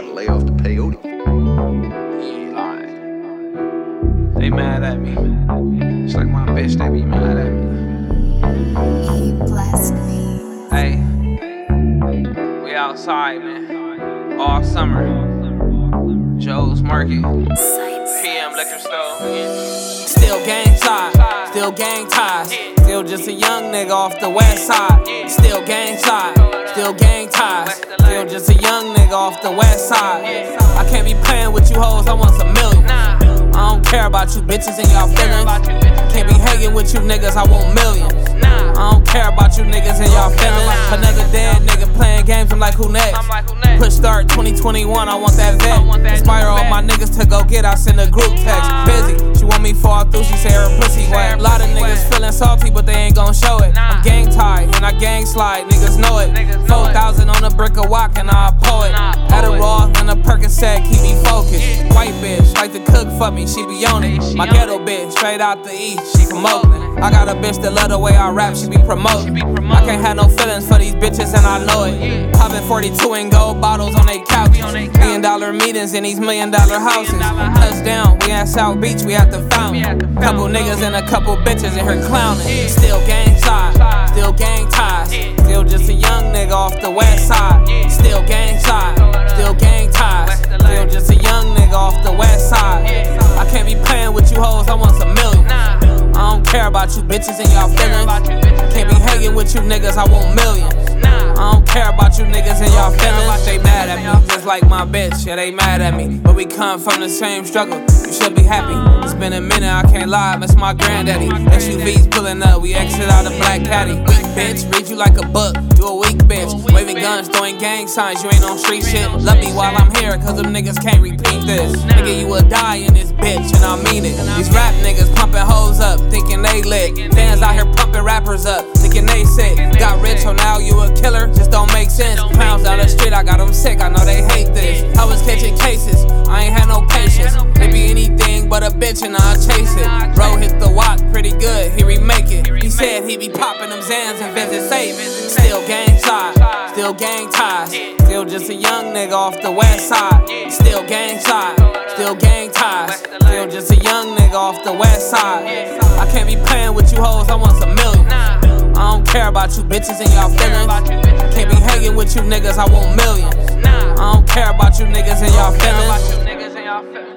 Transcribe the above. gotta lay off the peyote. You lying. They mad at me. It's like my bitch, they be mad at me. You blessed me. Hey, we outside, man. All summer. Joe's Market. PM liquor store. Still gang tied. Still gang ties. Still just a young nigga off the west side. Still gang tied. Still gang ties, still just a young nigga off the west side. I can't be playing with you hoes, I want some millions. I don't care about you bitches and y'all feelings. Can't be hanging with you niggas, I want millions. I don't care about you niggas and y'all feelings. A nigga dead, nigga playing games, I'm like, who next? Push start 2021, I want that vet. Inspire all my niggas to go get, I send a group text. Busy, she want me fall through, she say her pussy wet. A lot of niggas feeling salty, but they ain't gon' show it. I'm gang tied, and I gang slide, niggas know it. 4,000 on a brick of walk and I pull it. Adderall and a Percocet keep me focused. White bitch like to cook for me, she be on it. My ghetto bitch straight out the east, she from Oakland. I got a bitch that love the way I rap, she be promoting. I can't have no feelings for these bitches and I know it. Poppin' 42 and gold bottles on they couches. $1 million meetings in these $1 million houses. Touchdown, we at South Beach, we at the fountain. Couple niggas and a couple bitches in her clowning. Still gang side, still gang ties. Still just a young nigga off the west side. Still gang side, still gang ties. Still just a young nigga off the west side. I can't be playing with you hoes, I want some millions. I don't care about you bitches and y'all feelings. Can't be hanging with you niggas, I want millions. I don't care about you niggas and y'all feelings. They mad at me, just like my bitch, yeah they mad at me. But we come from the same struggle, you should be happy. It's been a minute, I can't lie, I miss my granddaddy. SUVs pulling up, we exit out of Black Caddy. Weak bitch, read you like a book, you a weak bitch. Waving guns, throwing gang signs, you ain't on street shit. Love me while I'm here, cause them niggas can't repeat this. Nigga, you will die in this bitch, and I mean it. These rap niggas pumping hoes up, thinking they lit. Fans out here pumping rappers up, thinking they sick. Got rich, so now you a killer, just don't make sense. Pounds down the street, I got them sick, I know they hate this. I was catching cases, I ain't had no patience. They be anything but a bitch and I'll chase it. Bro hit the walk pretty good, he remake it. He said he be popping them Zans and visit savings. Still gang side, still gang ties. Still just a young nigga off the west side. Still gang side, still gang ties. Still just a young nigga off the west side. I can't be playing with you hoes, I want some millions. I don't care about you bitches and y'all feelings. Can't be hanging with you niggas, I want millions. I don't care about you niggas and y'all feelings.